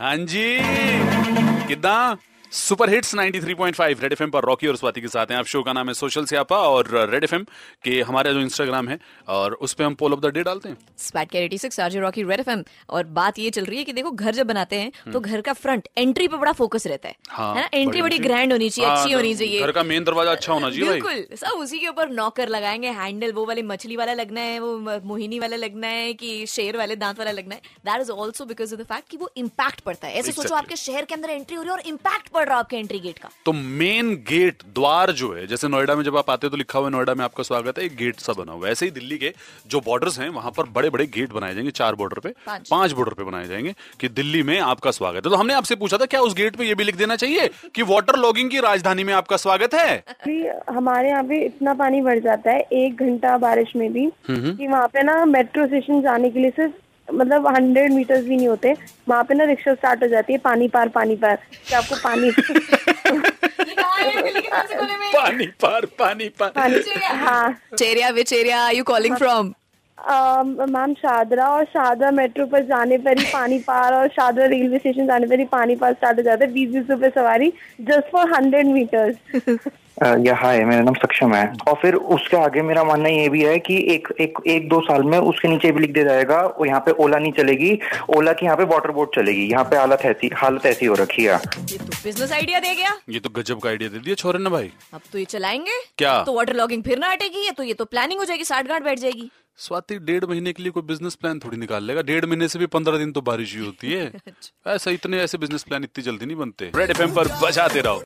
हाँ जी किदा सुपर हिट्स 93.5 रेड एफएम पर रॉकी और स्वाति के साथ हैं आप। शो का नाम है सोशल स्यापा और रेड एफएम के हमारा जो इंस्टाग्राम है और उस पे हम पोल ऑफ द डे डालते हैं। स्पैट के 86 आरजे रॉकी रेड एफएम। और बात ये चल रही है कि देखो घर जब बनाते हैं तो घर का फ्रंट एंट्री पे बड़ा फोकस रहता है, हाँ, है ना? एंट्री बड़ी ग्रैंड होनी चाहिए, अच्छी होनी चाहिए, घर का मेन दरवाजा अच्छा होना चाहिए, बिल्कुल सब उसी के ऊपर नॉकर लगाएंगे। हैंडल वो वाले मछली वाला लगना है, वो मोहिनी वाला लगना है कि शेर वाले दांत वाला लगना है। That is also because of the fact कि वो इम्पैक्ट पड़ता है। ऐसे सोचो आपके शहर के अंदर एंट्री हो रही है और इम्पैक्ट आपके एंट्री गेट का, तो मेन गेट द्वार जो है, जैसे नोएडा में जब आप आते हो तो लिखा हुआ नोएडा में आपका स्वागत है, एक गेट सा बना हुआ है। ऐसे ही दिल्ली के जो बॉर्डर्स हैं वहां पर बड़े बड़े गेट बनाए जाएंगे, 4 बॉर्डर पे 5 बॉर्डर पे बनाए जाएंगे कि दिल्ली में आपका स्वागत है। तो हमने आपसे पूछा था क्या उस गेट पे ये भी लिख देना चाहिए कि वाटर लॉगिंग की राजधानी में आपका स्वागत है। हमारे यहाँ पे इतना पानी भर जाता है 1 घंटा बारिश में भी कि वहाँ पे ना मेट्रो स्टेशन जाने के लिए सिर्फ मतलब 100 मीटर्स भी नहीं होते, वहाँ पे ना रिक्शा स्टार्ट हो जाती है पानी पार कि आपको पानी पानी पार मैम शाहदरा और शाहदरा मेट्रो पर जाने पर ही पानी पार और शाहदरा रेलवे स्टेशन जाने पर ही पानी पार स्टार्ट हो जाता है। 20-20 रुपए सवारी जस्ट फॉर 100 मीटर्स। हाय, मेरा नाम सक्षम है। और फिर उसके आगे मेरा मानना ये भी है कि 1-2 साल में उसके नीचे भी लिख दिया जाएगा और यहाँ पे ओला नहीं चलेगी, ओला की यहाँ पे वाटर बोट चलेगी। यहाँ पे हालत ऐसी हो रखी है। ये तो बिजनेस आइडिया दे गया, ये तो गजब का आइडिया दे दिया छोरे ने भाई। अब तो ये चलाएंगे क्या, तो वाटर लॉगिंग फिर ना हटेगी, तो ये तो प्लानिंग हो जाएगी, साठगांठ बैठ जाएगी। स्वाति 1.5 महीने के लिए कोई बिजनेस प्लान थोड़ी निकाल लेगा, 1.5 महीने से भी 15 दिन तो बारिश ही होती है। ऐसा इतने ऐसे बिजनेस प्लान इतनी जल्दी नहीं बनते। रेड एफएम पर बजाते रहो।